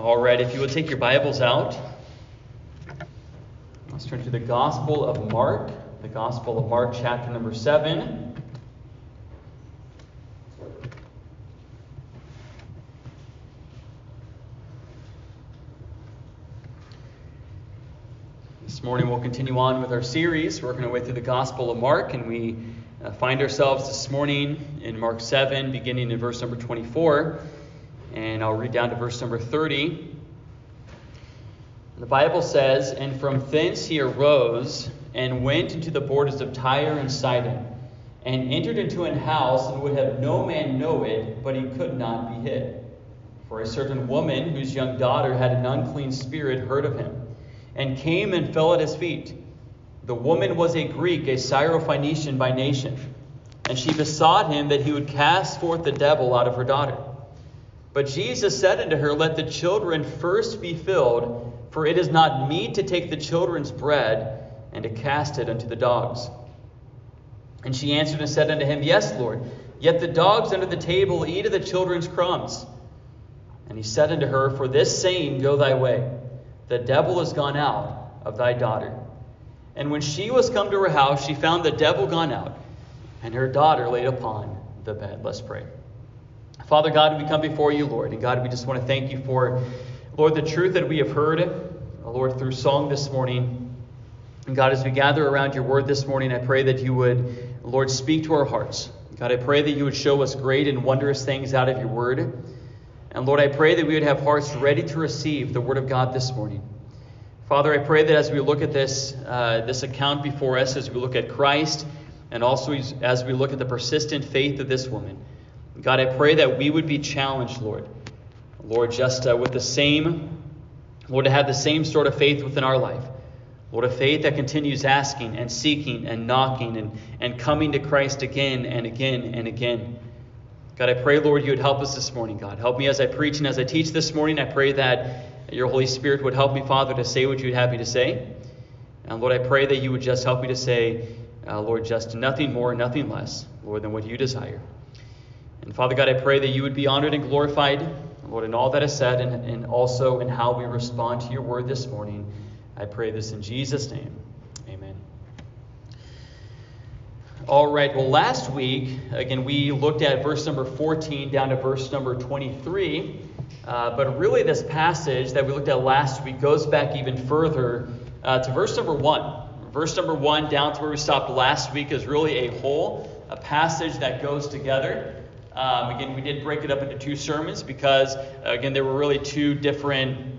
All right, if you would take your Bibles out, let's turn to the Gospel of Mark, chapter number 7. This morning we'll continue on with our series, working our way through the Gospel of Mark, and we find ourselves this morning in Mark 7, beginning in verse number 24. And I'll read down to verse number 30. The Bible says, "And from thence he arose and went into the borders of Tyre and Sidon, and entered into an house, and would have no man know it, but he could not be hid. For a certain woman whose young daughter had an unclean spirit heard of him, and came and fell at his feet. The woman was a Greek, a Syrophoenician by nation, and she besought him that he would cast forth the devil out of her daughter. But Jesus said unto her, Let the children first be filled, for it is not meet to take the children's bread, and to cast it unto the dogs. And she answered and said unto him, Yes, Lord, yet the dogs under the table eat of the children's crumbs. And he said unto her, For this saying go thy way, the devil is gone out of thy daughter. And when she was come to her house, she found the devil gone out, and her daughter laid upon the bed." Let's pray. Father God, we come before you, Lord. And God, we just want to thank you for, Lord, the truth that we have heard, Lord, through song this morning. And God, as we gather around your word this morning, I pray that you would, Lord, speak to our hearts. God, I pray that you would show us great and wondrous things out of your word. And Lord, I pray that we would have hearts ready to receive the word of God this morning. Father, I pray that as we look at this account before us, as we look at Christ, and also as we look at the persistent faith of this woman, God, I pray that we would be challenged, Lord. Lord, just with the same, Lord, to have the same sort of faith within our life. Lord, a faith that continues asking and seeking and knocking and coming to Christ again and again and again. God, I pray, Lord, you would help us this morning, God. Help me as I preach and as I teach this morning. I pray that your Holy Spirit would help me, Father, to say what you'd have me to say. And Lord, I pray that you would just help me to say, Lord, just nothing more, nothing less, Lord, than what you desire. And Father God, I pray that you would be honored and glorified, Lord, in all that is said and also in how we respond to your word this morning. I pray this in Jesus' name. Amen. All right. Well, last week, again, we looked at verse number 14 down to verse number 23. But really this passage that we looked at last week goes back even further to verse number 1. Verse number 1 down to where we stopped last week is really a passage that goes together. Again, we did break it up into two sermons because, again, there were really two different,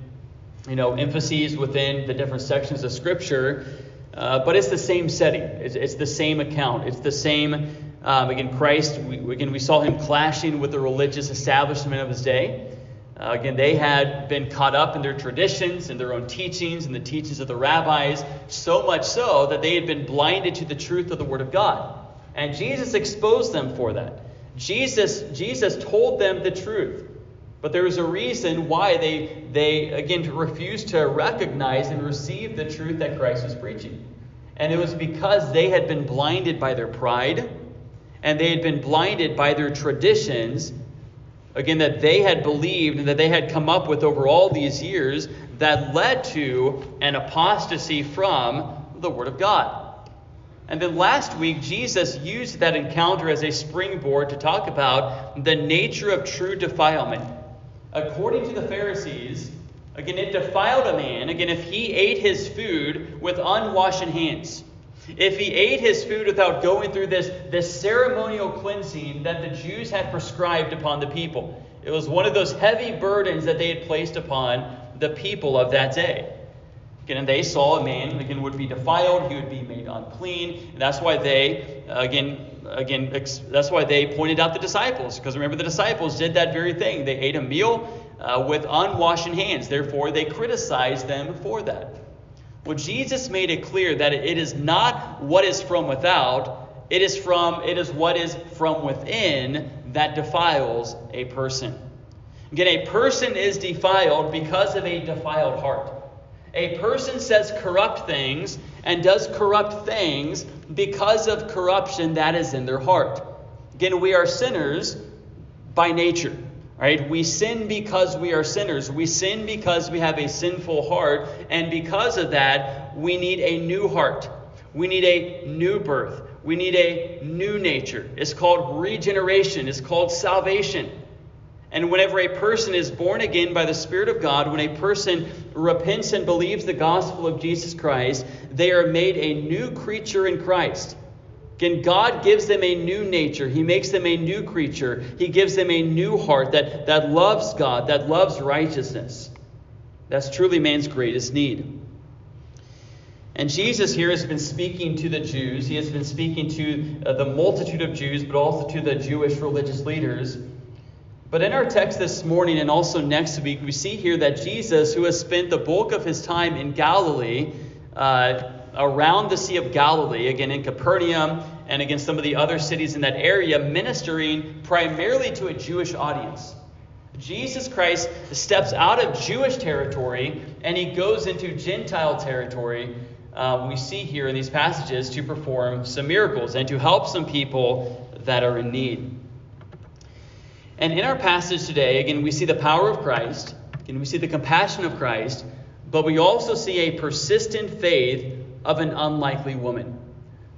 emphases within the different sections of Scripture. But it's the same setting. It's the same account. It's the same, again, Christ. We saw him clashing with the religious establishment of his day. Again, they had been caught up in their traditions and their own teachings and the teachings of the rabbis, so much so that they had been blinded to the truth of the Word of God. And Jesus exposed them for that. Jesus told them the truth, but there was a reason why they again refused to recognize and receive the truth that Christ was preaching. And it was because they had been blinded by their pride, and they had been blinded by their traditions, again, that they had believed and that they had come up with over all these years, that led to an apostasy from the Word of God. And then last week, Jesus used that encounter as a springboard to talk about the nature of true defilement. According to the Pharisees, again, it defiled a man, again, if he ate his food with unwashed hands. If he ate his food without going through this ceremonial cleansing that the Jews had prescribed upon the people. It was one of those heavy burdens that they had placed upon the people of that day. And they saw a man, again, would be defiled. He would be made unclean. And that's why they, that's why they pointed out the disciples. Because remember, the disciples did that very thing. They ate a meal with unwashed hands. Therefore, they criticized them for that. Well, Jesus made it clear that it is not what is from without. It is what is from within that defiles a person. Again, a person is defiled because of a defiled heart. A person says corrupt things and does corrupt things because of corruption that is in their heart. Again, we are sinners by nature. Right? We sin because we are sinners. We sin because we have a sinful heart. And because of that, we need a new heart. We need a new birth. We need a new nature. It's called regeneration. It's called salvation. And whenever a person is born again by the Spirit of God, when a person repents and believes the gospel of Jesus Christ, they are made a new creature in Christ. Again, God gives them a new nature. He makes them a new creature. He gives them a new heart that loves God, that loves righteousness. That's truly man's greatest need. And Jesus here has been speaking to the Jews. He has been speaking to the multitude of Jews, but also to the Jewish religious leaders. But in our text this morning and also next week, we see here that Jesus, who has spent the bulk of his time in Galilee, around the Sea of Galilee, again in Capernaum and again some of the other cities in that area, ministering primarily to a Jewish audience. Jesus Christ steps out of Jewish territory and he goes into Gentile territory. We see here in these passages to perform some miracles and to help some people that are in need. And in our passage today, again, we see the power of Christ, and we see the compassion of Christ, but we also see a persistent faith of an unlikely woman.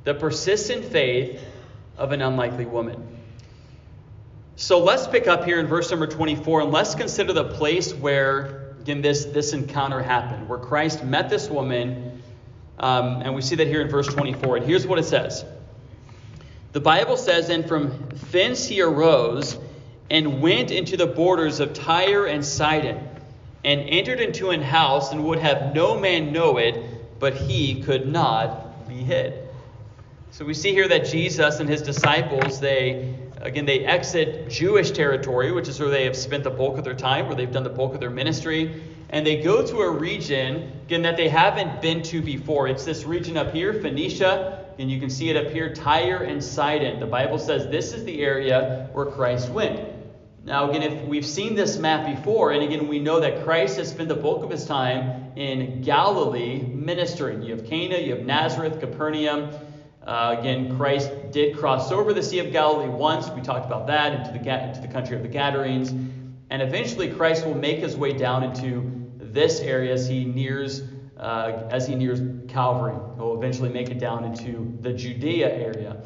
The persistent faith of an unlikely woman. So let's pick up here in verse number 24, and let's consider the place where, again, this encounter happened, where Christ met this woman, and we see that here in verse 24. And here's what it says. The Bible says, "And from thence he arose and went into the borders of Tyre and Sidon, and entered into an house, and would have no man know it, but he could not be hid." So we see here that Jesus and his disciples, they exit Jewish territory, which is where they have spent the bulk of their time, where they've done the bulk of their ministry. And they go to a region, again, that they haven't been to before. It's this region up here, Phoenicia, and you can see it up here, Tyre and Sidon. The Bible says this is the area where Christ went. Now, again, if we've seen this map before, and again, we know that Christ has spent the bulk of his time in Galilee ministering. You have Cana, you have Nazareth, Capernaum. Again, Christ did cross over the Sea of Galilee once. We talked about that, into the country of the Gadarenes. And eventually, Christ will make his way down into this area as he nears Calvary. He'll eventually make it down into the Judea area.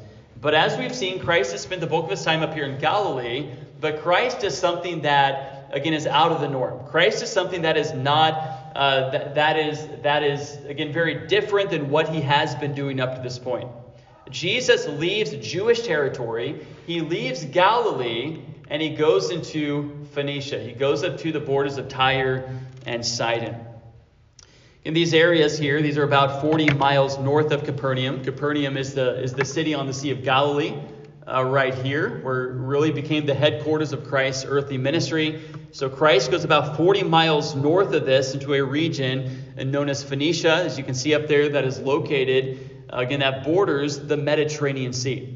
But as we've seen, Christ has spent the bulk of his time up here in Galilee. But Christ is something that, again, is out of the norm. Christ is something that is not, that is very different than what he has been doing up to this point. Jesus leaves Jewish territory. He leaves Galilee, and he goes into Phoenicia. He goes up to the borders of Tyre and Sidon. In these areas here, these are about 40 miles north of Capernaum. Capernaum is the city on the Sea of Galilee. Right here, where really became the headquarters of Christ's earthly ministry. So Christ goes about 40 miles north of this into a region known as Phoenicia, as you can see up there, that is located, again, that borders the Mediterranean Sea.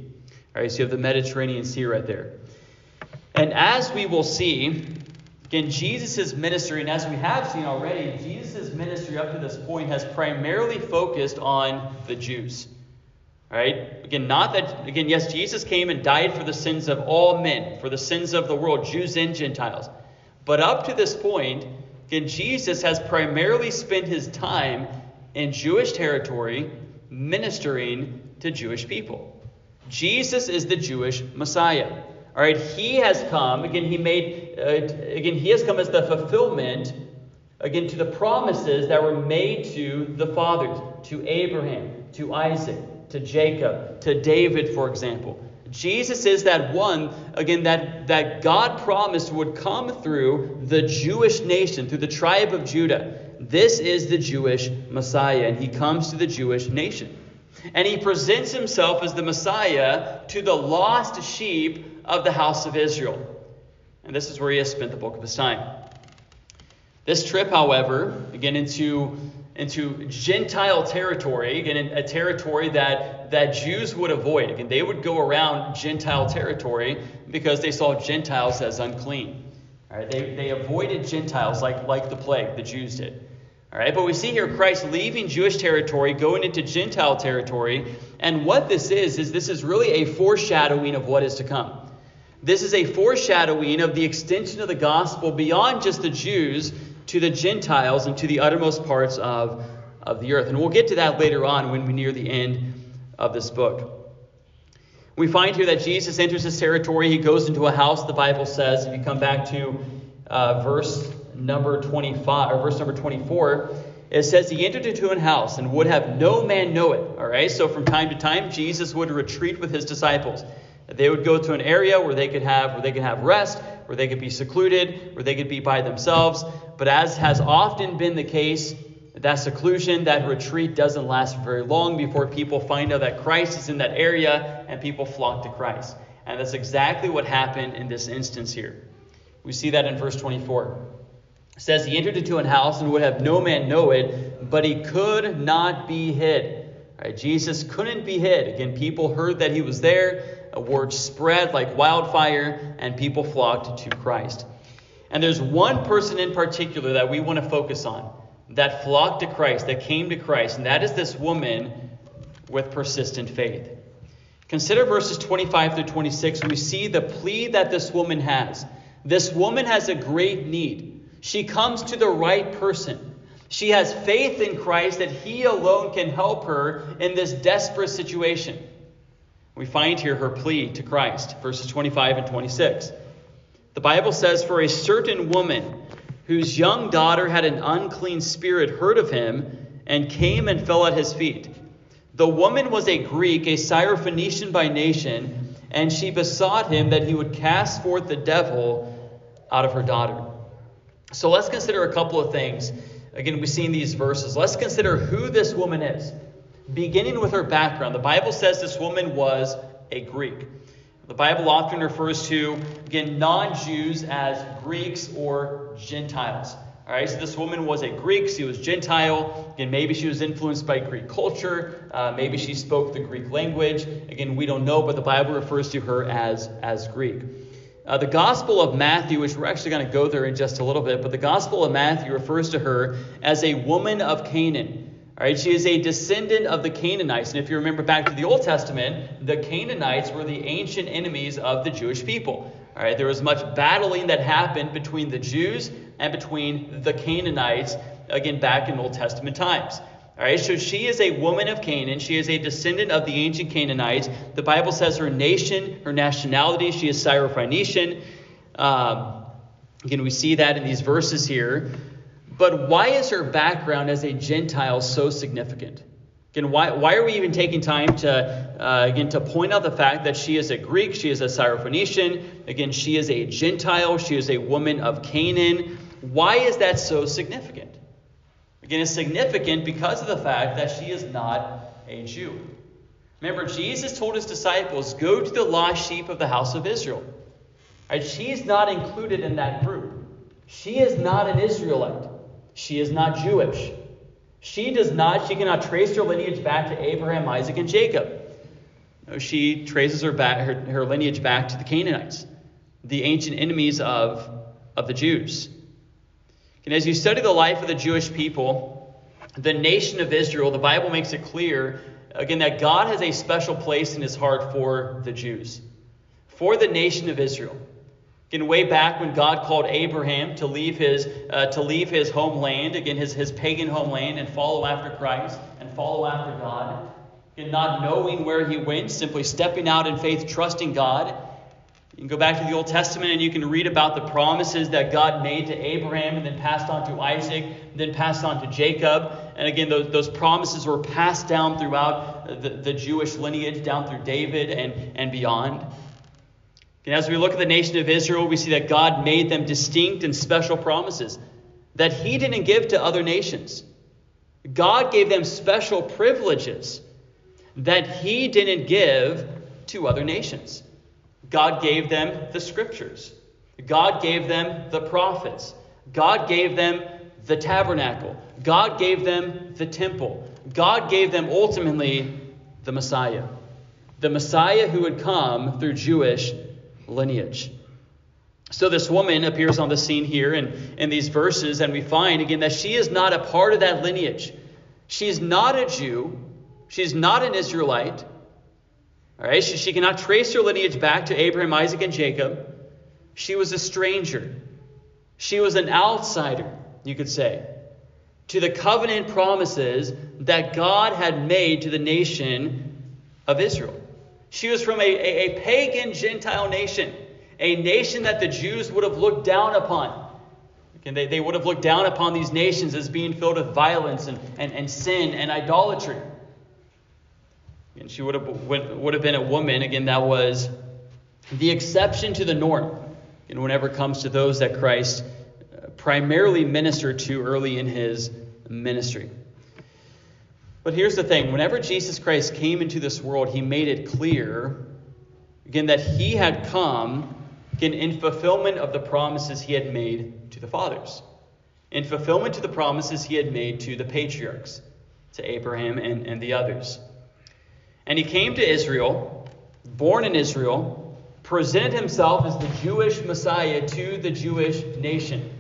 All right, so you have the Mediterranean Sea right there. And as we will see, again, Jesus' ministry, and as we have seen already, Jesus' ministry up to this point has primarily focused on the Jews. All right. Again, yes, Jesus came and died for the sins of all men, for the sins of the world, Jews and Gentiles. But up to this point, again, Jesus has primarily spent his time in Jewish territory ministering to Jewish people. Jesus is the Jewish Messiah. All right. He has come. Again, he has come as the fulfillment, again, to the promises that were made to the fathers, to Abraham, to Isaac, to Jacob, to David, for example. Jesus is that one, again, that God promised would come through the Jewish nation, through the tribe of Judah. This is the Jewish Messiah, and he comes to the Jewish nation. And he presents himself as the Messiah to the lost sheep of the house of Israel. And this is where he has spent the bulk of his time. This trip, however, again, into Gentile territory, again, a territory that Jews would avoid. Again, they would go around Gentile territory because they saw Gentiles as unclean. All right, they avoided Gentiles like the plague, the Jews did. All right, but we see here Christ leaving Jewish territory, going into Gentile territory, and what this is really a foreshadowing of what is to come. This is a foreshadowing of the extension of the gospel beyond just the Jews to the Gentiles and to the uttermost parts of the earth. And we'll get to that later on when we near the end of this book. We find here that Jesus enters this territory. He goes into a house, the Bible says. If you come back to verse number 24, it says he entered into an house and would have no man know it. All right. So from time to time, Jesus would retreat with his disciples. They would go to an area where they could have rest, where they could be secluded, where they could be by themselves. But as has often been the case, that seclusion, that retreat doesn't last very long before people find out that Christ is in that area and people flock to Christ. And that's exactly what happened in this instance here. We see that in verse 24. It says he entered into an house and would have no man know it, but he could not be hid. All right, Jesus couldn't be hid. Again, people heard that he was there. A word spread like wildfire and people flocked to Christ. And there's one person in particular that we want to focus on, that flocked to Christ, that came to Christ, and that is this woman with persistent faith. Consider verses 25 through 26. We see the plea that this woman has. This woman has a great need. She comes to the right person. She has faith in Christ that he alone can help her in this desperate situation. We find here her plea to Christ, verses 25 and 26. The Bible says, "For a certain woman whose young daughter had an unclean spirit heard of him and came and fell at his feet. The woman was a Greek, a Syrophoenician by nation, and she besought him that he would cast forth the devil out of her daughter." So let's consider a couple of things. Again, we've seen these verses. Let's consider who this woman is, beginning with her background. The Bible says this woman was a Greek. The Bible often refers to, again, non-Jews as Greeks or Gentiles. All right, so this woman was a Greek. She was Gentile. Again, maybe she was influenced by Greek culture. Maybe she spoke the Greek language. Again, we don't know, but the Bible refers to her as Greek. The Gospel of Matthew, which we're actually going to go there in just a little bit, but the Gospel of Matthew refers to her as a woman of Canaan. All right, she is a descendant of the Canaanites. And if you remember back to the Old Testament, the Canaanites were the ancient enemies of the Jewish people. All right, there was much battling that happened between the Jews and between the Canaanites, again, back in Old Testament times. All right, so she is a woman of Canaan. She is a descendant of the ancient Canaanites. The Bible says her nation, her nationality, she is Syrophoenician. Again, we see that in these verses here. But why is her background as a Gentile so significant? Again, why are we even taking time to point out the fact that she is a Greek, she is a Syrophoenician, again, she is a Gentile, she is a woman of Canaan. Why is that so significant? Again, it's significant because of the fact that she is not a Jew. Remember, Jesus told his disciples, "Go to the lost sheep of the house of Israel." Right, she's not included in that group. She is not an Israelite. She is not Jewish. She cannot trace her lineage back to Abraham, Isaac, and Jacob. No, she traces her lineage back to the Canaanites, the ancient enemies of the Jews. And as you study the life of the Jewish people, the nation of Israel, the Bible makes it clear, again, that God has a special place in his heart for the Jews, for the nation of Israel. Again, way back when God called Abraham to leave his homeland, again, his pagan homeland, and follow after Christ and follow after God, and not knowing where he went, simply stepping out in faith, trusting God. You can go back to the Old Testament and you can read about the promises that God made to Abraham and then passed on to Isaac, then passed on to Jacob. And again, those promises were passed down throughout the Jewish lineage, down through David and beyond. And as we look at the nation of Israel, we see that God made them distinct and special promises that he didn't give to other nations. God gave them special privileges that he didn't give to other nations. God gave them the scriptures. God gave them the prophets. God gave them the tabernacle. God gave them the temple. God gave them ultimately the Messiah who would come through Jewish lineage. So this woman appears on the scene here in these verses, and we find again that she is not a part of that lineage. She's not a Jew. She's not an Israelite. All right, she cannot trace her lineage back to Abraham, Isaac, and Jacob. She was a stranger. She was an outsider, you could say, to the covenant promises that God had made to the nation of Israel. She was from a pagan Gentile nation, a nation that the Jews would have looked down upon. And they would have looked down upon these nations as being filled with violence and sin and idolatry. And she would have been a woman, again, that was the exception to the norm. And whenever it comes to those that Christ primarily ministered to early in his ministry. But here's the thing. Whenever Jesus Christ came into this world, he made it clear, again, that he had come, again, in fulfillment of the promises he had made to the fathers, in fulfillment to the promises he had made to the patriarchs, to Abraham and the others. And he came to Israel, born in Israel, presented himself as the Jewish Messiah to the Jewish nation.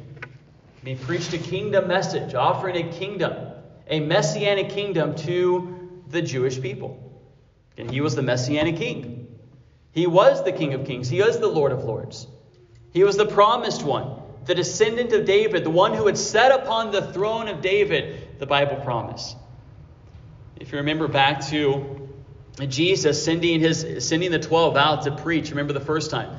And he preached a kingdom message, offering a kingdom, a messianic kingdom to the Jewish people. And he was the messianic king. He was the King of Kings. He was the Lord of Lords. He was the promised one, the descendant of David, the one who would set upon the throne of David, the Bible promise. If you remember back to Jesus sending the 12 out to preach. Remember the first time.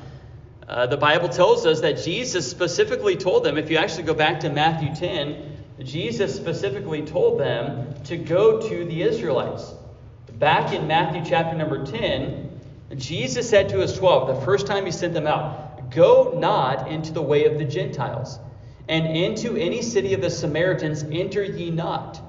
The Bible tells us that Jesus specifically told them, if you actually go back to Matthew 10, Jesus specifically told them to go to the Israelites. Back in Matthew chapter number 10, Jesus said to his 12, the first time he sent them out, "Go not into the way of the Gentiles, and into any city of the Samaritans enter ye not,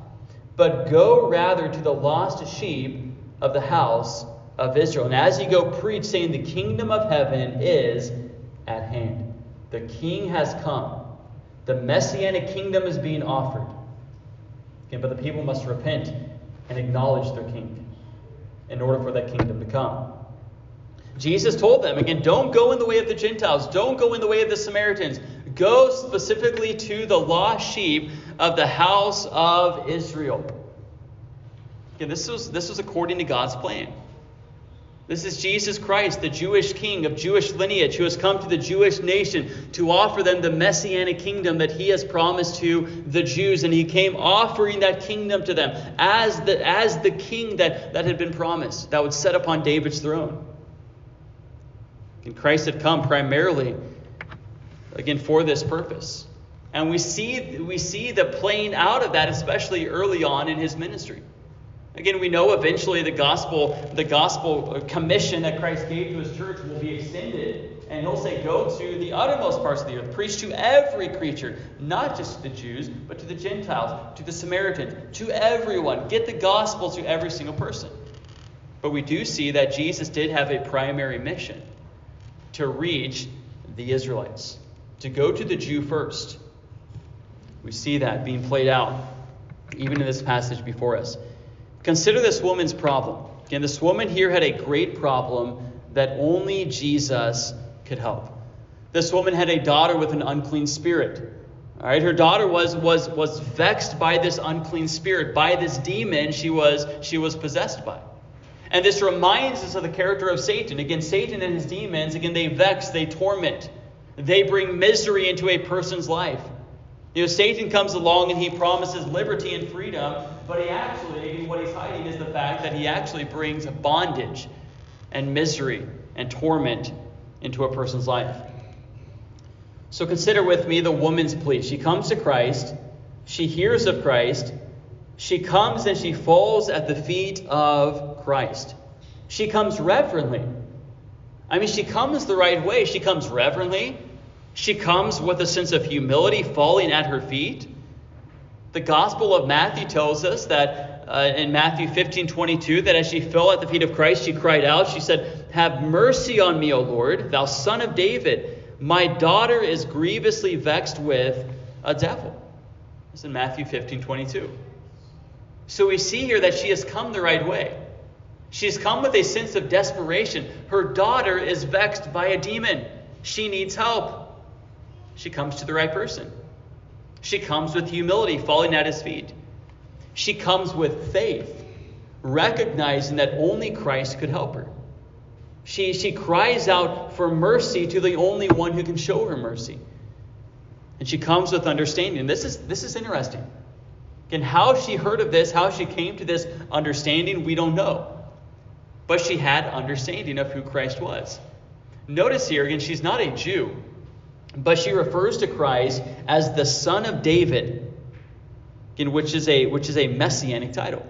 but go rather to the lost sheep of the house of Israel." And as you go preach, saying the kingdom of heaven is at hand. The king has come. The messianic kingdom is being offered. Okay, but the people must repent and acknowledge their king in order for that kingdom to come. Jesus told them, again, don't go in the way of the Gentiles. Don't go in the way of the Samaritans. Go specifically to the lost sheep of the house of Israel. Yeah, this was according to God's plan. This is Jesus Christ, the Jewish king of Jewish lineage, who has come to the Jewish nation to offer them the messianic kingdom that he has promised to the Jews. And he came offering that kingdom to them as the king that had been promised, that would set upon David's throne. And Christ had come primarily, again, for this purpose. And we see the playing out of that, especially early on in his ministry. Again, we know eventually the gospel commission that Christ gave to his church will be extended. And he'll say, go to the uttermost parts of the earth. Preach to every creature, not just the Jews, but to the Gentiles, to the Samaritans, to everyone. Get the gospel to every single person. But we do see that Jesus did have a primary mission to reach the Israelites, to go to the Jew first. We see that being played out even in this passage before us. Consider this woman's problem. Again, this woman here had a great problem that only Jesus could help. This woman had a daughter with an unclean spirit. All right, her daughter was vexed by this unclean spirit, by this demon she was possessed by. And this reminds us of the character of Satan. Again, Satan and his demons, again, they vex, they torment. They bring misery into a person's life. You know, Satan comes along and he promises liberty and freedom, but he actually, what he's hiding is the fact that he actually brings bondage and misery and torment into a person's life. So consider with me the woman's plea. She comes to Christ. She hears of Christ. She comes and she falls at the feet of Christ. She comes reverently. I mean, she comes the right way. She comes reverently. She comes with a sense of humility, falling at her feet. The Gospel of Matthew tells us that in Matthew 15:22, that as she fell at the feet of Christ, she cried out. She said, "Have mercy on me, O Lord, thou Son of David. My daughter is grievously vexed with a devil." That's in Matthew 15:22. So we see here that she has come the right way. She's come with a sense of desperation. Her daughter is vexed by a demon. She needs help. She comes to the right person. She comes with humility, falling at his feet. She comes with faith, recognizing that only Christ could help her. She cries out for mercy to the only one who can show her mercy. And she comes with understanding. This is interesting. Again, how she heard of this, how she came to this understanding, we don't know. But she had understanding of who Christ was. Notice here, again, she's not a Jew, but she refers to Christ as the Son of David, again, which is a messianic title.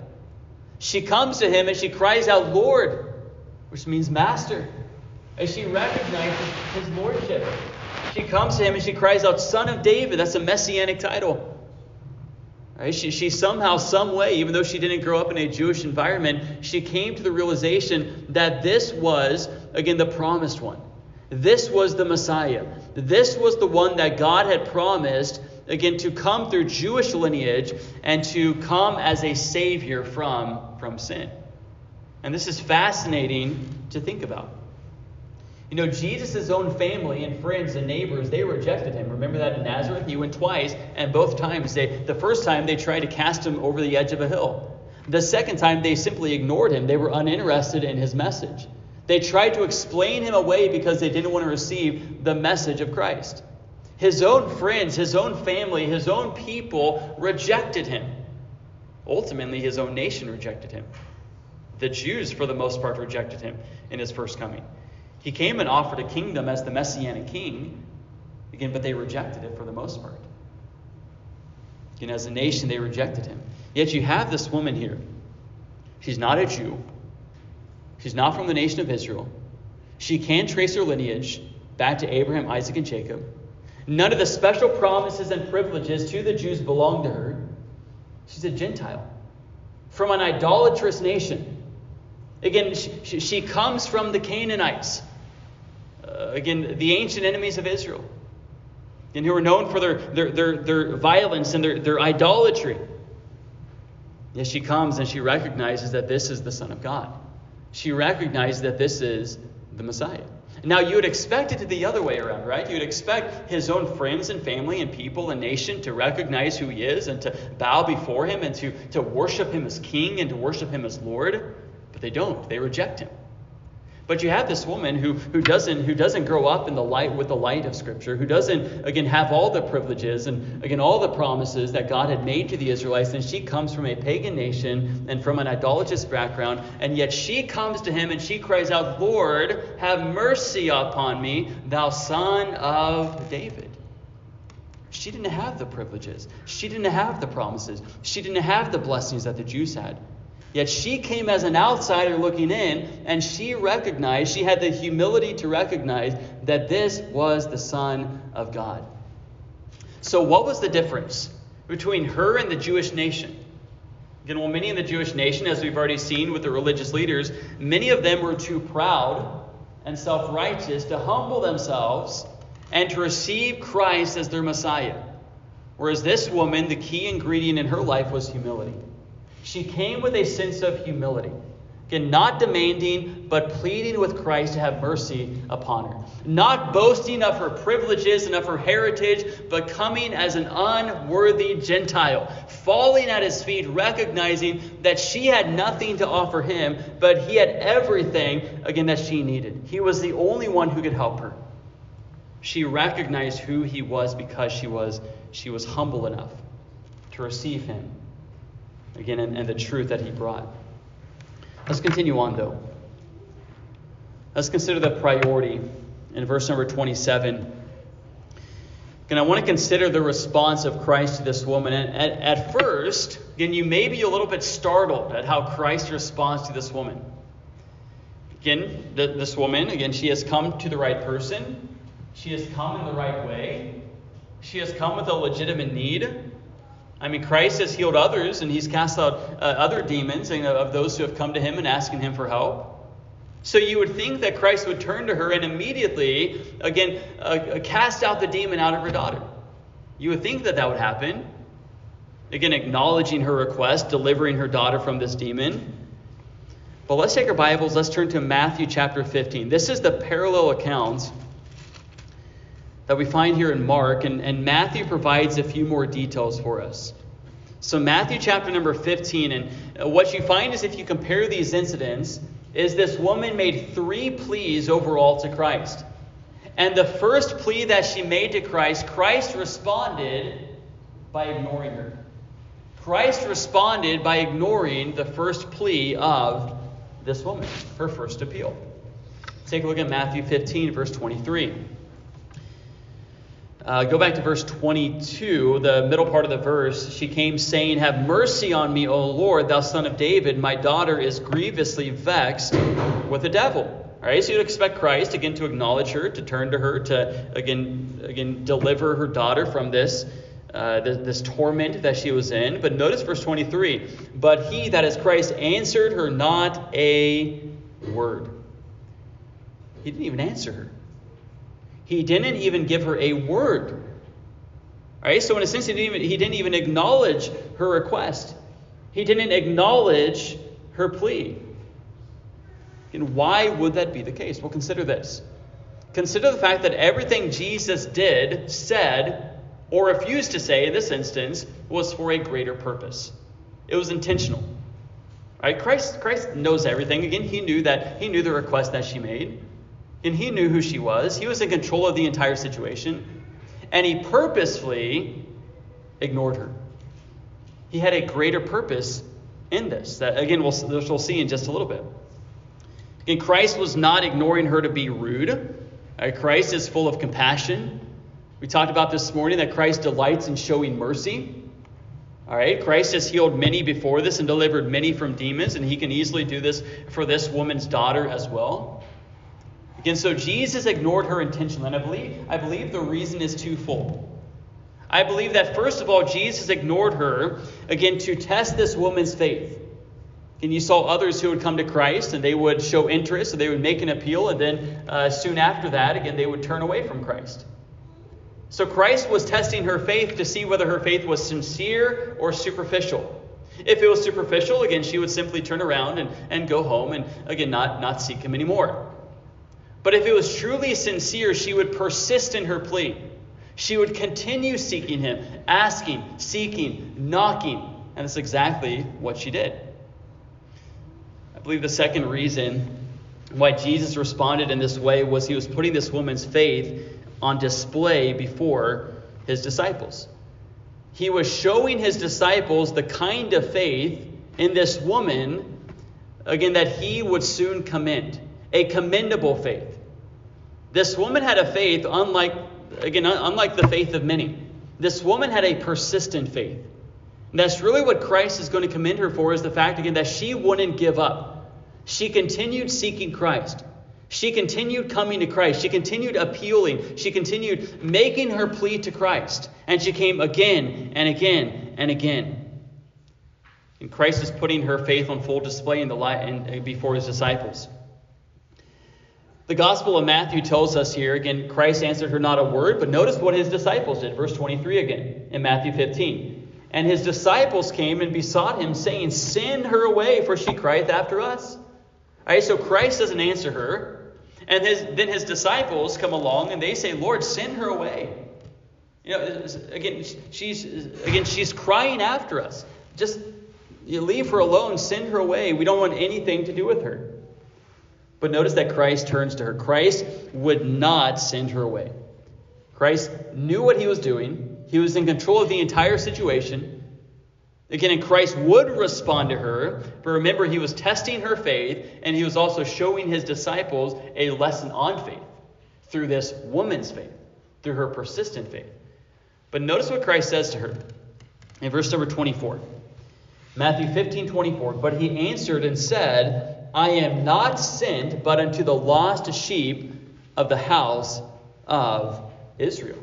She comes to him and she cries out, Lord, which means master, as she recognizes his lordship. She comes to him and she cries out, Son of David. That's a messianic title. Right? She somehow, some way, even though she didn't grow up in a Jewish environment, she came to the realization that this was, again, the promised one. This was the Messiah. This was the one that God had promised, again, to come through Jewish lineage and to come as a savior from sin. And this is fascinating to think about. You know, Jesus' own family and friends and neighbors, they rejected him. Remember that in Nazareth? He went twice, and both times, the first time they tried to cast him over the edge of a hill. The second time they simply ignored him. They were uninterested in his message. They tried to explain him away because they didn't want to receive the message of Christ. His own friends, his own family, his own people rejected him. Ultimately, his own nation rejected him. The Jews, for the most part, rejected him in his first coming. He came and offered a kingdom as the messianic king, again, but they rejected it for the most part. Again, as a nation, they rejected him. Yet you have this woman here. She's not a Jew. She's not from the nation of Israel. She can trace her lineage back to Abraham, Isaac, and Jacob. None of the special promises and privileges to the Jews belong to her. She's a Gentile from an idolatrous nation. Again, she comes from the Canaanites, again, the ancient enemies of Israel, and who are known for their violence and their idolatry. Yet she comes and she recognizes that this is the Son of God. She recognizes that this is the Messiah. Now, you would expect it to be the other way around, right? You would expect his own friends and family and people and nation to recognize who he is and to bow before him and to worship him as king and to worship him as Lord. But they don't. They reject him. But you have this woman who doesn't grow up in the light with the light of Scripture, who doesn't, again, have all the privileges and, again, all the promises that God had made to the Israelites. And she comes from a pagan nation and from an idolatrous background. And yet she comes to him and she cries out, Lord, have mercy upon me, thou Son of David. She didn't have the privileges. She didn't have the promises. She didn't have the blessings that the Jews had. Yet she came as an outsider looking in, and she had the humility to recognize that this was the Son of God. So what was the difference between her and the Jewish nation? Again, well, many in the Jewish nation, as we've already seen with the religious leaders, many of them were too proud and self-righteous to humble themselves and to receive Christ as their Messiah. Whereas this woman, the key ingredient in her life was humility. She came with a sense of humility. Again, not demanding, but pleading with Christ to have mercy upon her. Not boasting of her privileges and of her heritage, but coming as an unworthy Gentile, falling at his feet, recognizing that she had nothing to offer him, but he had everything, again, that she needed. He was the only one who could help her. She recognized who he was because she was humble enough to receive him. Again, and the truth that he brought. Let's continue on, though. Let's consider the priority in verse number 27. Again, I want to consider the response of Christ to this woman. And at first, again, you may be a little bit startled at how Christ responds to this woman. Again, this woman, again, she has come to the right person. She has come in the right way. She has come with a legitimate need. I mean, Christ has healed others, and he's cast out other demons of those who have come to him and asking him for help. So you would think that Christ would turn to her and immediately, again, cast out the demon out of her daughter. You would think that would happen. Again, acknowledging her request, delivering her daughter from this demon. But let's take our Bibles. Let's turn to Matthew chapter 15. This is the parallel account that we find here in Mark, and Matthew provides a few more details for us. So Matthew chapter number 15, and what you find is if you compare these incidents, is this woman made three pleas overall to Christ. And the first plea that she made to Christ, Christ responded by ignoring her. Christ responded by ignoring the first plea of this woman, her first appeal. Take a look at Matthew 15, verse 23. Go back to verse 22, the middle part of the verse. She came saying, "Have mercy on me, O Lord, thou Son of David. My daughter is grievously vexed with the devil." All right, so you'd expect Christ, again, to acknowledge her, to turn to her, to, again deliver her daughter from this torment that she was in. But notice verse 23. But he, that is Christ, answered her not a word. He didn't even answer her. He didn't even give her a word. All right, so in a sense, he didn't even acknowledge her request. He didn't acknowledge her plea. And why would that be the case? Well, consider this. Consider the fact that everything Jesus did, said, or refused to say in this instance was for a greater purpose. It was intentional. All right, Christ knows everything. Again, he knew the request that she made. And he knew who she was. He was in control of the entire situation. And he purposefully ignored her. He had a greater purpose in this. That, again, we'll see in just a little bit. Again, Christ was not ignoring her to be rude. Christ is full of compassion. We talked about this morning that Christ delights in showing mercy. All right, Christ has healed many before this and delivered many from demons, and he can easily do this for this woman's daughter as well. Again, so Jesus ignored her intentionally, and I believe the reason is twofold. I believe that, first of all, Jesus ignored her, again, to test this woman's faith. And you saw others who would come to Christ, and they would show interest, and they would make an appeal, and then soon after that, again, they would turn away from Christ. So Christ was testing her faith to see whether her faith was sincere or superficial. If it was superficial, again, she would simply turn around and go home and, again, not seek him anymore. But if it was truly sincere, she would persist in her plea. She would continue seeking him, asking, seeking, knocking. And that's exactly what she did. I believe the second reason why Jesus responded in this way was he was putting this woman's faith on display before his disciples. He was showing his disciples the kind of faith in this woman, again, that he would soon commend. A commendable faith. This woman had a faith unlike the faith of many. This woman had a persistent faith. And that's really what Christ is going to commend her for, is the fact, again, that she wouldn't give up. She continued seeking Christ. She continued coming to Christ. She continued appealing. She continued making her plea to Christ. And she came again and again and again. And Christ is putting her faith on full display in the light and before his disciples. The Gospel of Matthew tells us here, again, Christ answered her not a word, but notice what his disciples did. Verse 23 again in Matthew 15. And his disciples came and besought him, saying, "Send her away, for she crieth after us." All right, so Christ doesn't answer her. And then his disciples come along and they say, "Lord, send her away. You know, again, she's crying after us. Just leave her alone, send her away. We don't want anything to do with her." But notice that Christ turns to her. Christ would not send her away. Christ knew what he was doing. He was in control of the entire situation. Again, and Christ would respond to her. But remember, he was testing her faith, and he was also showing his disciples a lesson on faith through this woman's faith, through her persistent faith. But notice what Christ says to her in verse number 24. Matthew 15:24. But he answered and said, "I am not sent but unto the lost sheep of the house of Israel."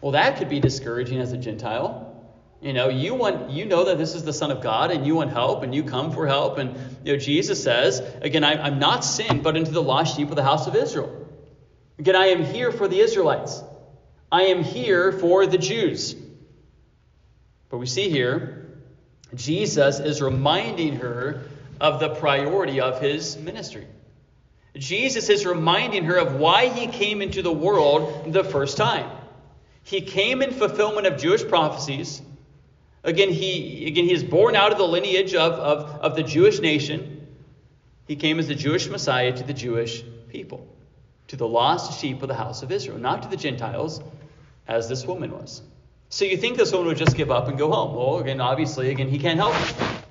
Well, that could be discouraging as a Gentile. You know, you know that this is the Son of God, and you want help, and you come for help. And, you know, Jesus says, again, I'm not sent but unto the lost sheep of the house of Israel. Again, I am here for the Israelites. I am here for the Jews. But we see here, Jesus is reminding her of the priority of his ministry. Jesus is reminding her of why he came into the world the first time. He came in fulfillment of Jewish prophecies. Again, he is born out of the lineage of the Jewish nation. He came as the Jewish Messiah to the Jewish people, to the lost sheep of the house of Israel, not to the Gentiles, as this woman was. So you think this woman would just give up and go home. Well, again, obviously, again, he can't help her.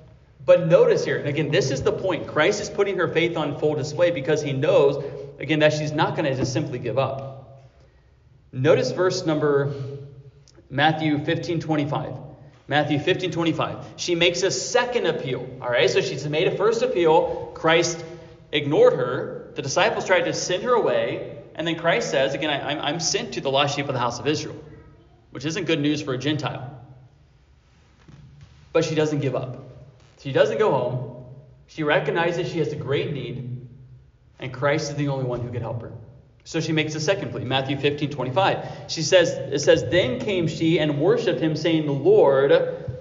But notice here, and again, this is the point. Christ is putting her faith on full display because he knows, again, that she's not going to just simply give up. Notice verse number Matthew 15:25. Matthew 15:25. She makes a second appeal. All right, so she's made a first appeal. Christ ignored her. The disciples tried to send her away. And then Christ says, again, I'm sent to the lost sheep of the house of Israel, which isn't good news for a Gentile. But she doesn't give up. She doesn't go home. She recognizes she has a great need, and Christ is the only one who can help her. So she makes a second plea, Matthew 15:25. It says, then came she and worshipped him, saying, Lord,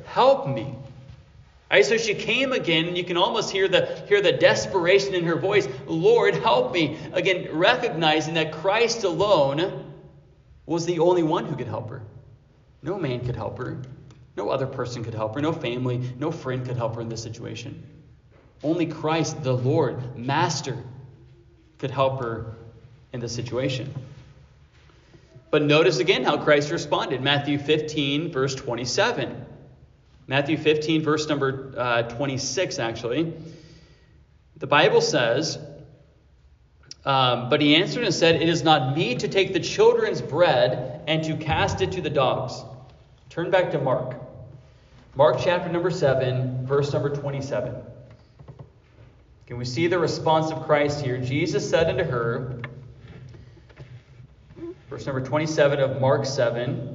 help me. All right, so she came again, and you can almost hear the desperation in her voice. Lord, help me. Again, recognizing that Christ alone was the only one who could help her. No man could help her. No other person could help her. No family, no friend could help her in this situation. Only Christ, the Lord, Master, could help her in this situation. But notice again how Christ responded. Matthew 15:27. Matthew 15, verse number 26, actually. The Bible says, but he answered and said, it is not me to take the children's bread and to cast it to the dogs. Turn back to Mark. Mark chapter number 7, verse number 27. Can we see the response of Christ here? Jesus said unto her, verse number 27 of Mark 7,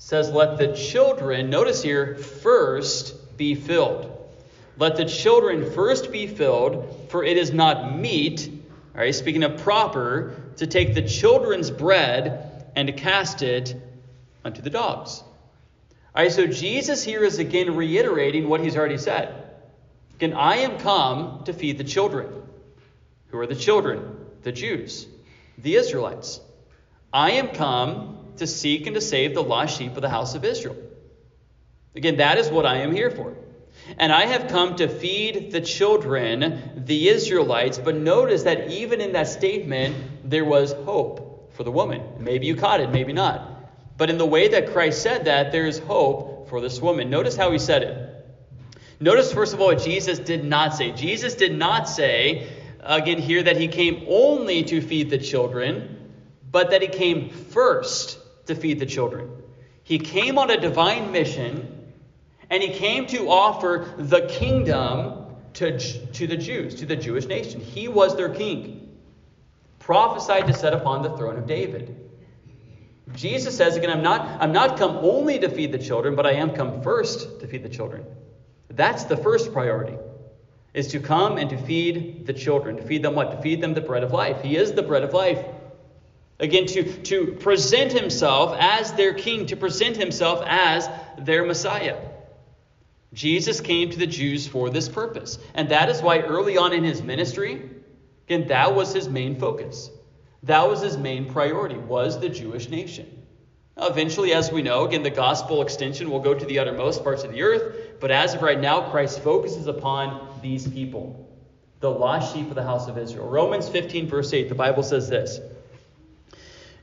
says, let the children, notice here, first be filled. Let the children first be filled, for it is not meet, all right, speaking of proper, to take the children's bread and to cast it unto the dogs. All right, so Jesus here is again reiterating what he's already said. Again, I am come to feed the children. Who are the children? The Jews, the Israelites. I am come to seek and to save the lost sheep of the house of Israel. Again, that is what I am here for. And I have come to feed the children, the Israelites. But notice that even in that statement, there was hope for the woman. Maybe you caught it, maybe not. But in the way that Christ said that, there is hope for this woman. Notice how he said it. Notice, first of all, what Jesus did not say. Jesus did not say, again here, that he came only to feed the children, but that he came first to feed the children. He came on a divine mission, and he came to offer the kingdom to the Jews, to the Jewish nation. He was their king, prophesied to sit upon the throne of David. Jesus says, again, I'm not come only to feed the children, but I am come first to feed the children. That's the first priority, is to come and to feed the children. To feed them what? To feed them the bread of life. He is the bread of life. Again, to present himself as their king, to present himself as their Messiah. Jesus came to the Jews for this purpose. And that is why early on in his ministry, again, that was his main focus. That was his main priority, was the Jewish nation. Now, eventually, as we know, again, the gospel extension will go to the uttermost parts of the earth. But as of right now, Christ focuses upon these people, the lost sheep of the house of Israel. Romans 15, verse 8, the Bible says this.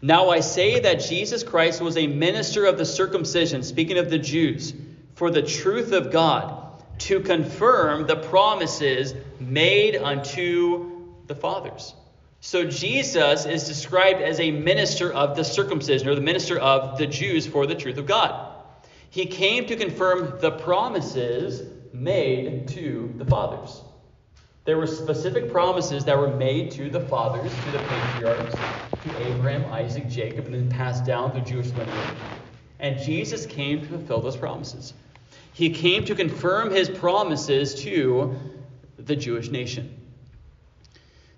Now I say that Jesus Christ was a minister of the circumcision, speaking of the Jews, for the truth of God, to confirm the promises made unto the fathers. So Jesus is described as a minister of the circumcision, or the minister of the Jews for the truth of God. He came to confirm the promises made to the fathers. There were specific promises that were made to the fathers, to the patriarchs, to Abraham, Isaac, Jacob, and then passed down through Jewish lineage. And Jesus came to fulfill those promises. He came to confirm his promises to the Jewish nation.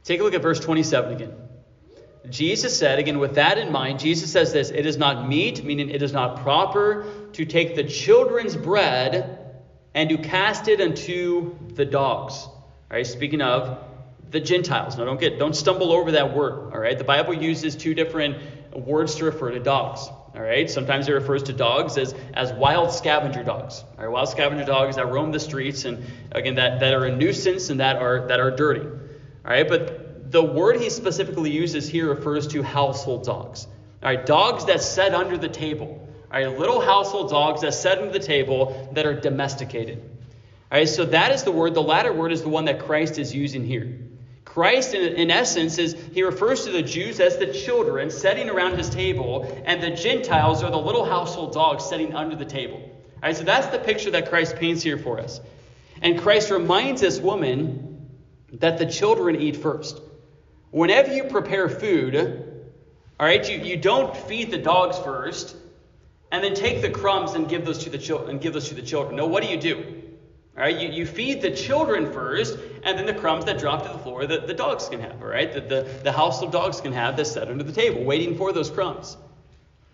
Take a look at verse 27 again. Jesus said, again, with that in mind, Jesus says this, it is not meet, meaning it is not proper, to take the children's bread and to cast it unto the dogs. All right, speaking of the Gentiles. Now, don't stumble over that word. All right, the Bible uses two different words to refer to dogs. All All right. Sometimes it refers to dogs as wild scavenger dogs. All right, wild scavenger dogs that roam the streets and again that are a nuisance and that are dirty. All right. But the word he specifically uses here refers to household dogs. All right, dogs that sit under the table. All right, little household dogs that sit under the table that are domesticated. All right, so that is the word. The latter word is the one that Christ is using here. Christ, in essence, he refers to the Jews as the children sitting around his table, and the Gentiles are the little household dogs sitting under the table. All right, so that's the picture that Christ paints here for us. And Christ reminds this woman that the children eat first. Whenever you prepare food, all right, you don't feed the dogs first, and then take the crumbs and give those to the children. No, what do? All right, you feed the children first, and then the crumbs that drop to the floor, the dogs can have, all right? The household dogs can have this set under the table, waiting for those crumbs.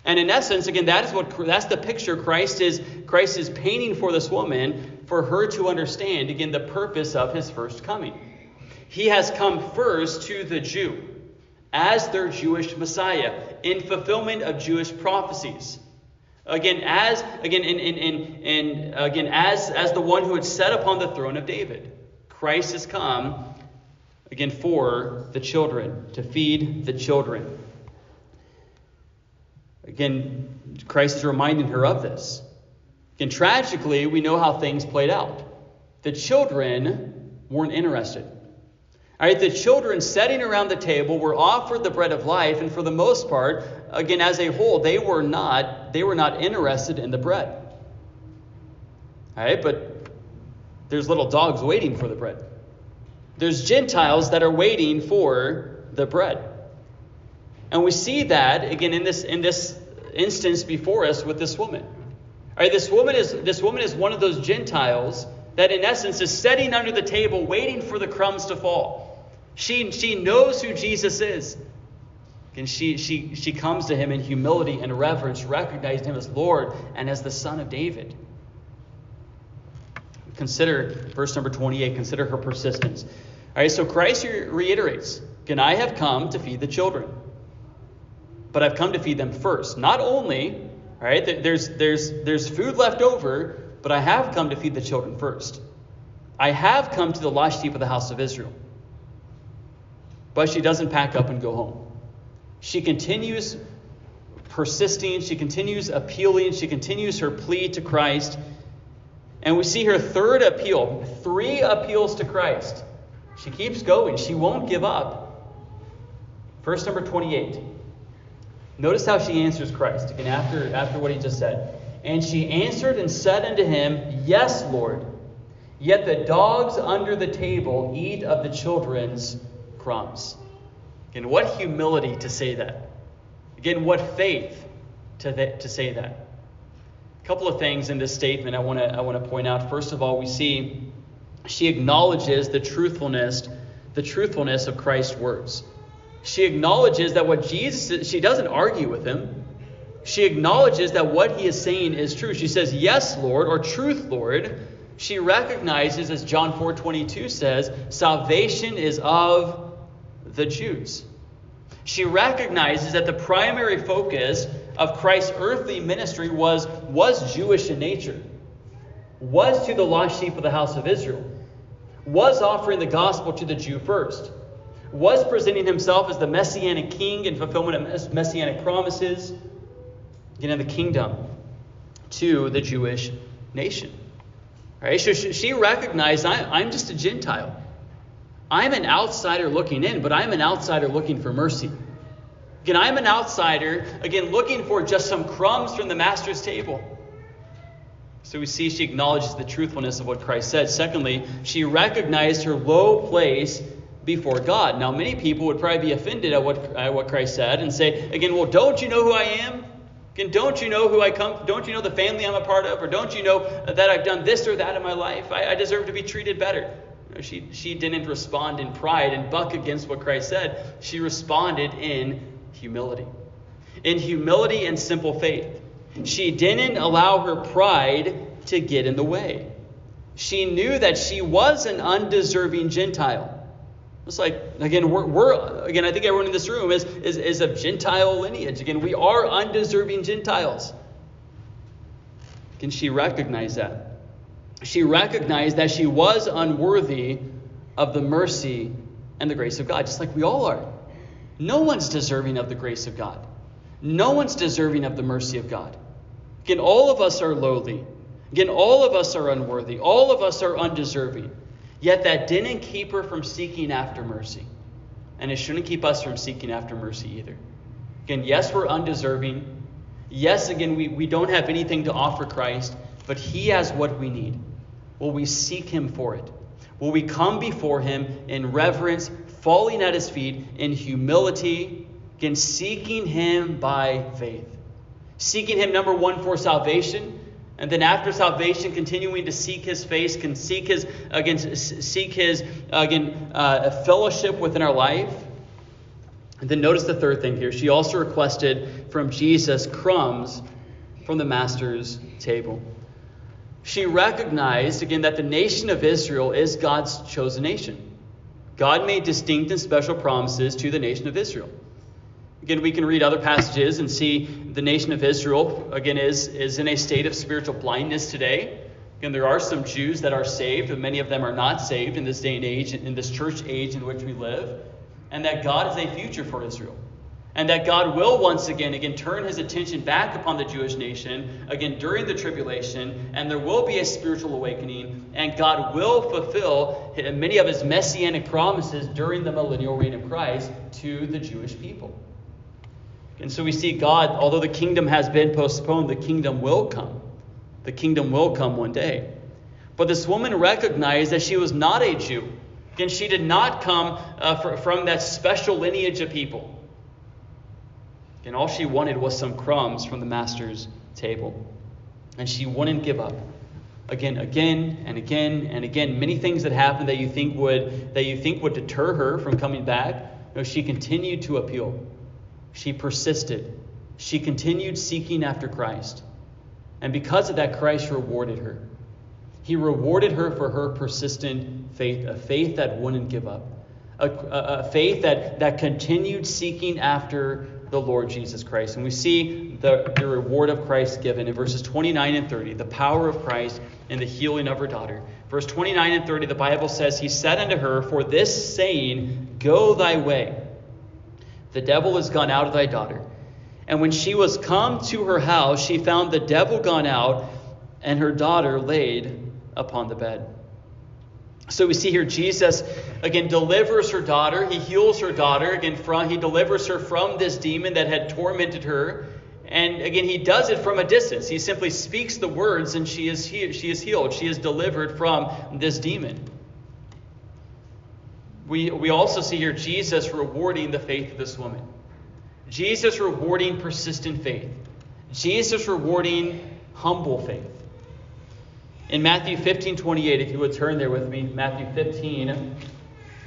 And in essence, again, that's the picture Christ is painting for this woman, for her to understand, again, the purpose of his first coming. He has come first to the Jew as their Jewish Messiah in fulfillment of Jewish prophecies. Again, as the one who had sat upon the throne of David, Christ has come again for the children, to feed the children. Again, Christ is reminding her of this. Again, tragically, we know how things played out. The children weren't interested. All right, the children sitting around the table were offered the bread of life, and for the most part, again, as a whole, they were not interested in the bread. All right, but there's little dogs waiting for the bread. There's Gentiles that are waiting for the bread. And we see that again in this instance before us with this woman. All right, this woman is one of those Gentiles that in essence is sitting under the table waiting for the crumbs to fall. She knows who Jesus is. And she comes to him in humility and reverence, recognizing him as Lord and as the Son of David. Consider verse number 28. Consider her persistence. All right, so Christ reiterates, "Can I have come to feed the children? But I've come to feed them first. Not only, all right, there's food left over, but I have come to feed the children first. I have come to the lost sheep of the house of Israel." But she doesn't pack up and go home. She continues persisting, she continues appealing, she continues her plea to Christ. And we see her third appeal, 3 appeals to Christ. She keeps going, she won't give up. Verse number 28. Notice how she answers Christ, again, after what he just said. And she answered and said unto him, "Yes, Lord, yet the dogs under the table eat of the children's crumbs." Again, what humility to say that. Again, what faith to say that. A couple of things in this statement I want to point out. First of all, we see she acknowledges the truthfulness of Christ's words. She acknowledges that what Jesus, she doesn't argue with him. She acknowledges that what he is saying is true. She says, "Yes, Lord," or "Truth, Lord." She recognizes, as John 4:22 says, salvation is of the Jews. She recognizes that the primary focus of Christ's earthly ministry was Jewish in nature, was to the lost sheep of the house of Israel, was offering the gospel to the Jew first, was presenting himself as the Messianic king in fulfillment of Messianic promises, you know, the kingdom to the Jewish nation. All right, so she recognized, I'm just a Gentile. I'm an outsider looking in, but I'm an outsider looking for mercy. Again, I'm an outsider, again, looking for just some crumbs from the master's table. So we see she acknowledges the truthfulness of what Christ said. Secondly, she recognized her low place before God. Now, many people would probably be offended at what Christ said and say, again, well, don't you know who I am? Again, don't you know who I come? Don't you know the family I'm a part of? Or don't you know that I've done this or that in my life? I deserve to be treated better. She didn't respond in pride and buck against what Christ said. She responded in humility and simple faith. She didn't allow her pride to get in the way. She knew that she was an undeserving Gentile. It's like, again, I think everyone in this room is of Gentile lineage. Again, we are undeserving Gentiles. Can she recognize that? She recognized that she was unworthy of the mercy and the grace of God, just like we all are. No one's deserving of the grace of God. No one's deserving of the mercy of God. Again, all of us are lowly. Again, all of us are unworthy. All of us are undeserving. Yet that didn't keep her from seeking after mercy. And it shouldn't keep us from seeking after mercy either. Again, yes, we're undeserving. Yes, again, we don't have anything to offer Christ, but he has what we need. Will we seek him for it? Will we come before him in reverence, falling at his feet in humility, again, seeking him by faith? Seeking him, number one, for salvation, and then after salvation, continuing to seek his face, can seek his fellowship within our life. And then notice the third thing here. She also requested from Jesus crumbs from the master's table. She recognized, again, that the nation of Israel is God's chosen nation. God made distinct and special promises to the nation of Israel. Again, we can read other passages and see the nation of Israel, again, is in a state of spiritual blindness today. Again, there are some Jews that are saved, but many of them are not saved in this day and age, in this church age in which we live. And that God is a future for Israel. And that God will once again, turn his attention back upon the Jewish nation, again, during the tribulation, and there will be a spiritual awakening, and God will fulfill many of his messianic promises during the millennial reign of Christ to the Jewish people. And so we see God, although the kingdom has been postponed, the kingdom will come. The kingdom will come one day. But this woman recognized that she was not a Jew. Again, she did not come from that special lineage of people. And all she wanted was some crumbs from the master's table. And she wouldn't give up. Again and again. Many things that happened that you think would deter her from coming back. No, she continued to appeal. She persisted. She continued seeking after Christ. And because of that, Christ rewarded her. He rewarded her for her persistent faith, a faith that wouldn't give up, a faith that continued seeking after the Lord Jesus Christ. And we see the reward of Christ given in verses 29 and 30, the power of Christ and the healing of her daughter. Verse 29 and 30, the Bible says, he said unto her, for this saying, go thy way. The devil is gone out of thy daughter. And when she was come to her house, she found the devil gone out, and her daughter laid upon the bed. So we see here Jesus, again, delivers her daughter. He heals her daughter. Again, he delivers her from this demon that had tormented her. And again, he does it from a distance. He simply speaks the words, and she is healed. She is delivered from this demon. We also see here Jesus rewarding the faith of this woman. Jesus rewarding persistent faith. Jesus rewarding humble faith. In Matthew 15:28, if you would turn there with me, Matthew 15,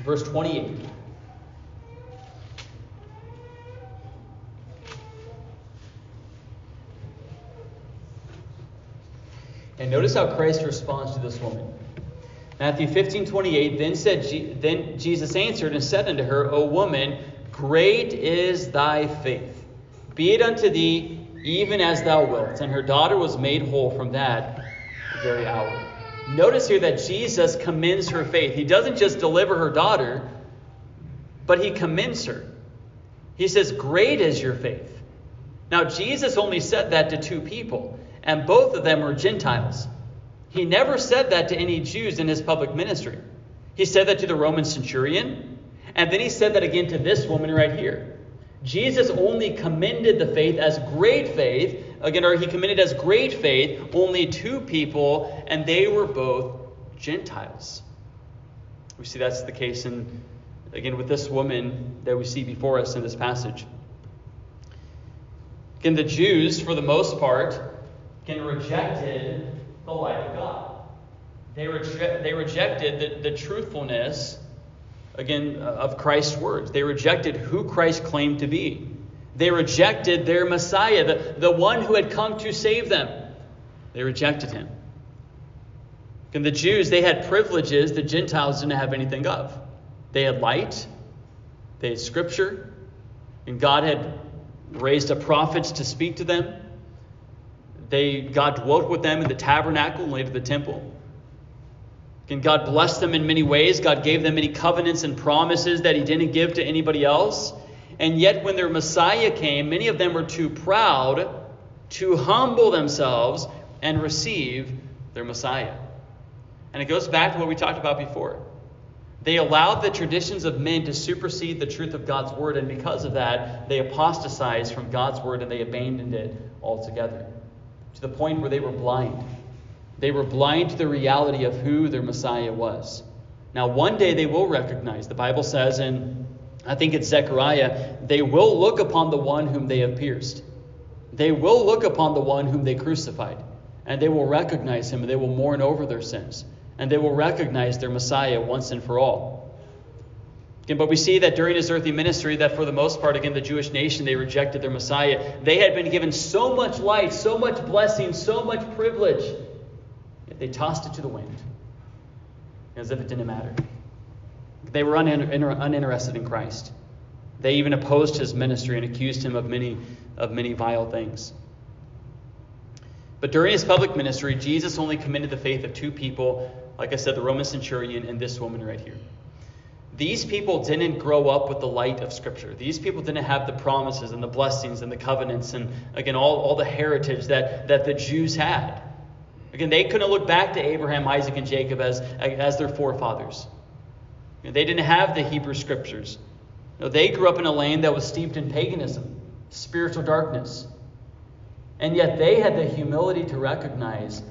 verse 28. And notice how Christ responds to this woman. Matthew 15:28, then Jesus answered and said unto her, O woman, great is thy faith. Be it unto thee, even as thou wilt. And her daughter was made whole from that very hour. Notice here that Jesus commends her faith. He doesn't just deliver her daughter, but he commends her. He says, great is your faith. Now, Jesus only said that to two people, and both of them were Gentiles. He never said that to any Jews in his public ministry. He said that to the Roman centurion, and then he said that again to this woman right here. Jesus only commended the faith as great faith, again, or he commended as great faith only two people, and they were both Gentiles. We see that's the case, in, again, with this woman that we see before us in this passage. Again, the Jews, for the most part, again, rejected the light of God. They rejected the truthfulness, again, of Christ's words. They rejected who Christ claimed to be. They rejected their Messiah, the one who had come to save them. They rejected him. And the Jews, they had privileges the Gentiles didn't have anything of. They had light, they had scripture, and God had raised up prophets to speak to them. God dwelt with them in the tabernacle and later the temple. And God blessed them in many ways. God gave them many covenants and promises that he didn't give to anybody else. And yet when their Messiah came, many of them were too proud to humble themselves and receive their Messiah. And it goes back to what we talked about before. They allowed the traditions of men to supersede the truth of God's word, and because of that, they apostatized from God's word and they abandoned it altogether, to the point where they were blind. They were blind to the reality of who their Messiah was. Now, one day they will recognize. The Bible says, and I think it's Zechariah, they will look upon the one whom they have pierced. They will look upon the one whom they crucified, and they will recognize him, and they will mourn over their sins, and they will recognize their Messiah once and for all. Again, but we see that during his earthly ministry that for the most part, again, the Jewish nation, they rejected their Messiah. They had been given so much light, so much blessing, so much privilege, yet they tossed it to the wind as if it didn't matter. They were uninterested in Christ. They even opposed his ministry and accused him of many vile things. But during his public ministry, Jesus only commended the faith of two people, like I said, the Roman centurion and this woman right here. These people didn't grow up with the light of Scripture. These people didn't have the promises and the blessings and the covenants and, again, all the heritage that the Jews had. Again, they couldn't look back to Abraham, Isaac, and Jacob as their forefathers. They didn't have the Hebrew Scriptures. No, they grew up in a land that was steeped in paganism, spiritual darkness. And yet they had the humility to recognize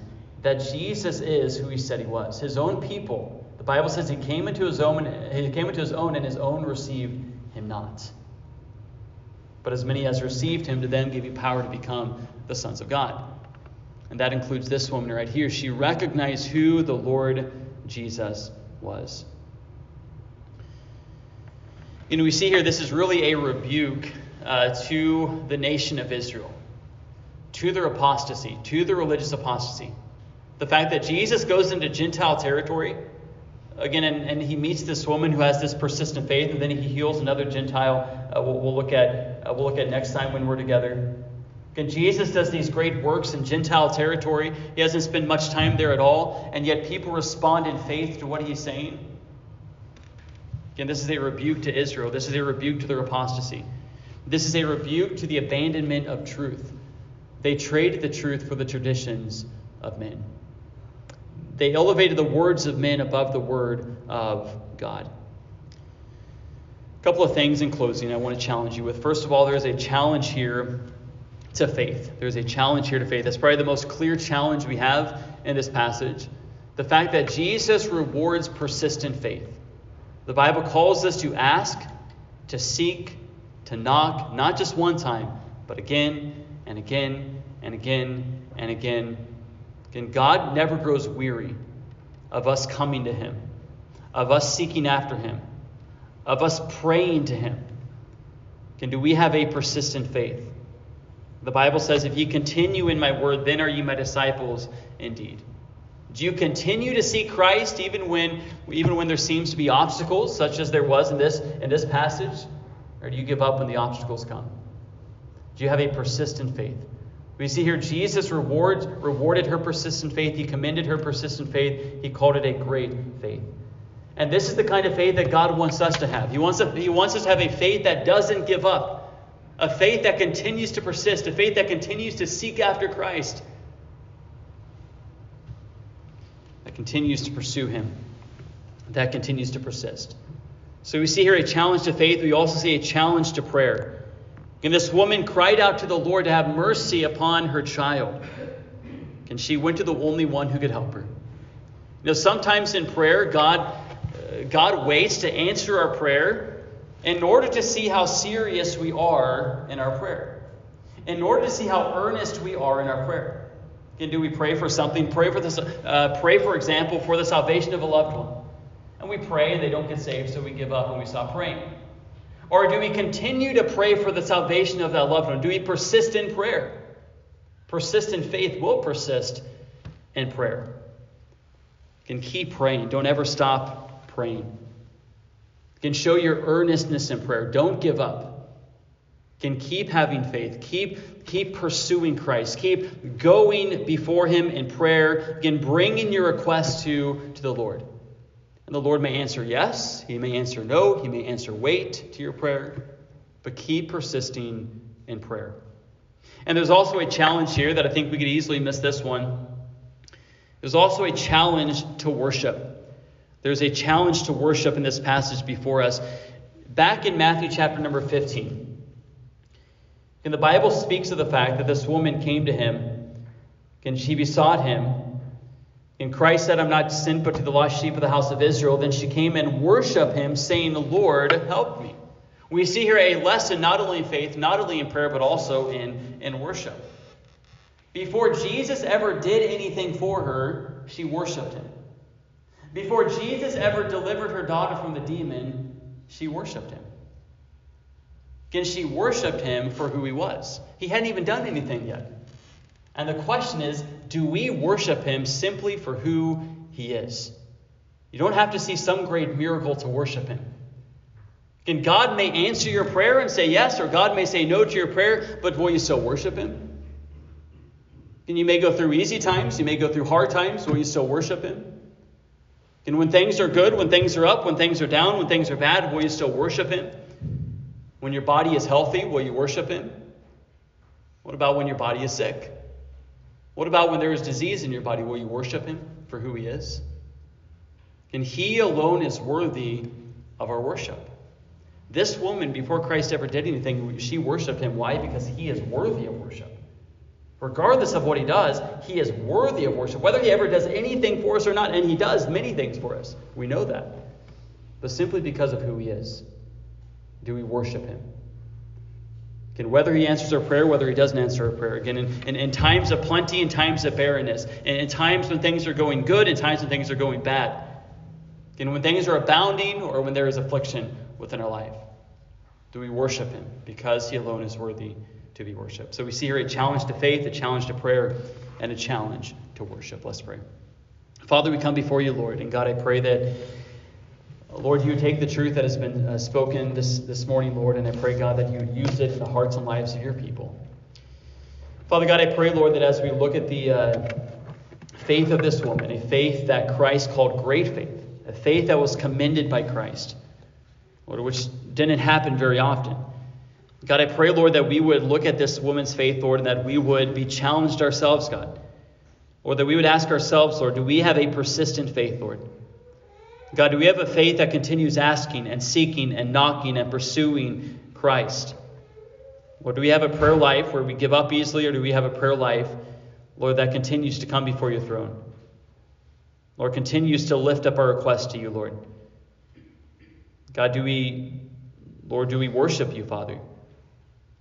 that Jesus is who he said he was. His own people. The Bible says he came into his own, and his own received him not. But as many as received him, to them gave he power to become the sons of God. And that includes this woman right here. She recognized who the Lord Jesus was. You know, we see here this is really a rebuke to the nation of Israel, to their apostasy, to their religious apostasy. The fact that Jesus goes into Gentile territory, again, and he meets this woman who has this persistent faith, and then he heals another Gentile. We'll look at next time when we're together. Again, Jesus does these great works in Gentile territory. He doesn't spend much time there at all, and yet people respond in faith to what he's saying. Again, this is a rebuke to Israel. This is a rebuke to their apostasy. This is a rebuke to the abandonment of truth. They traded the truth for the traditions of men. They elevated the words of men above the word of God. A couple of things in closing I want to challenge you with. First of all, there is a challenge here to faith. There's a challenge here to faith. That's probably the most clear challenge we have in this passage. The fact that Jesus rewards persistent faith. The Bible calls us to ask, to seek, to knock, not just one time, but again and again and again and again. And God never grows weary of us coming to him, of us seeking after him, of us praying to him. And do we have a persistent faith? The Bible says, if ye continue in my word, then are ye my disciples indeed. Do you continue to seek Christ even when there seems to be obstacles, such as there was in this passage? Or do you give up when the obstacles come? Do you have a persistent faith? We see here Jesus rewarded her persistent faith. He commended her persistent faith. He called it a great faith. And this is the kind of faith that God wants us to have. He wants us to have a faith that doesn't give up, a faith that continues to persist, a faith that continues to seek after Christ, that continues to pursue him, that continues to persist. So we see here a challenge to faith. We also see a challenge to prayer. And this woman cried out to the Lord to have mercy upon her child. And she went to the only one who could help her. You know, sometimes in prayer, God waits to answer our prayer in order to see how serious we are in our prayer, in order to see how earnest we are in our prayer. And do we pray for something? Pray, for example, for the salvation of a loved one. And we pray and they don't get saved, so we give up and we stop praying. Or do we continue to pray for the salvation of that loved one? Do we persist in prayer? Persistent faith will persist in prayer. You can keep praying. Don't ever stop praying. can show your earnestness in prayer. Don't give up. Can keep having faith, keep pursuing Christ, keep going before him in prayer, can bring in your request to the Lord. And the Lord may answer yes, he may answer no, he may answer wait to your prayer, but keep persisting in prayer. And there's also a challenge here that I think we could easily miss this one. There's also a challenge to worship. There's a challenge to worship in this passage before us. Back in Matthew chapter number 15, and the Bible speaks of the fact that this woman came to him and she besought him. And Christ said, I'm not sent but to the lost sheep of the house of Israel. Then she came and worshiped him, saying, Lord, help me. We see here a lesson not only in faith, not only in prayer, but also in worship. Before Jesus ever did anything for her, she worshiped him. Before Jesus ever delivered her daughter from the demon, she worshiped him. And she worshipped him for who he was. He hadn't even done anything yet. And the question is, do we worship him simply for who he is? You don't have to see some great miracle to worship him. And God may answer your prayer and say yes, or God may say no to your prayer, but will you still worship him? And you may go through easy times, you may go through hard times, will you still worship him? And when things are good, when things are up, when things are down, when things are bad, will you still worship him? When your body is healthy, will you worship him? What about when your body is sick? What about when there is disease in your body? Will you worship him for who he is? And he alone is worthy of our worship. This woman, before Christ ever did anything, she worshiped him. Why? Because he is worthy of worship. Regardless of what he does, he is worthy of worship. Whether he ever does anything for us or not, and he does many things for us. We know that. But simply because of who he is. Do we worship him? Again, whether he answers our prayer, whether he doesn't answer our prayer. Again, in times of plenty, in times of barrenness, in times when things are going good, in times when things are going bad. Again, when things are abounding or when there is affliction within our life. Do we worship him? Because he alone is worthy to be worshipped. So we see here a challenge to faith, a challenge to prayer, and a challenge to worship. Let's pray. Father, we come before you, Lord. And God, I pray that, Lord, you take the truth that has been spoken this morning, Lord, and I pray, God, that you would use it in the hearts and lives of your people. Father God, I pray, Lord, that as we look at the faith of this woman, a faith that Christ called great faith, a faith that was commended by Christ, Lord, which didn't happen very often. God, I pray, Lord, that we would look at this woman's faith, Lord, and that we would be challenged ourselves, God, or that we would ask ourselves, Lord, do we have a persistent faith, Lord? God, do we have a faith that continues asking and seeking and knocking and pursuing Christ? Or do we have a prayer life where we give up easily, or do we have a prayer life, Lord, that continues to come before your throne? Lord, continues to lift up our request to you, Lord. God, do we worship you, Father?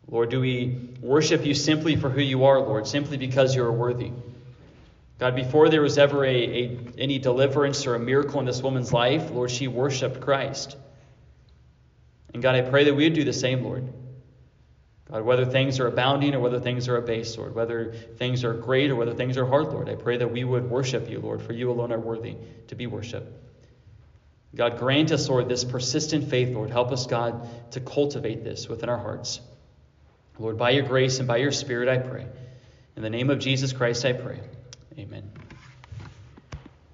Lord, do we worship you simply for who you are, Lord, simply because you are worthy? God, before there was ever any deliverance or a miracle in this woman's life, Lord, she worshiped Christ. And God, I pray that we would do the same, Lord. God, whether things are abounding or whether things are abased, Lord, whether things are great or whether things are hard, Lord, I pray that we would worship you, Lord, for you alone are worthy to be worshipped. God, grant us, Lord, this persistent faith, Lord. Help us, God, to cultivate this within our hearts. Lord, by your grace and by your Spirit, I pray. In the name of Jesus Christ, I pray. Amen.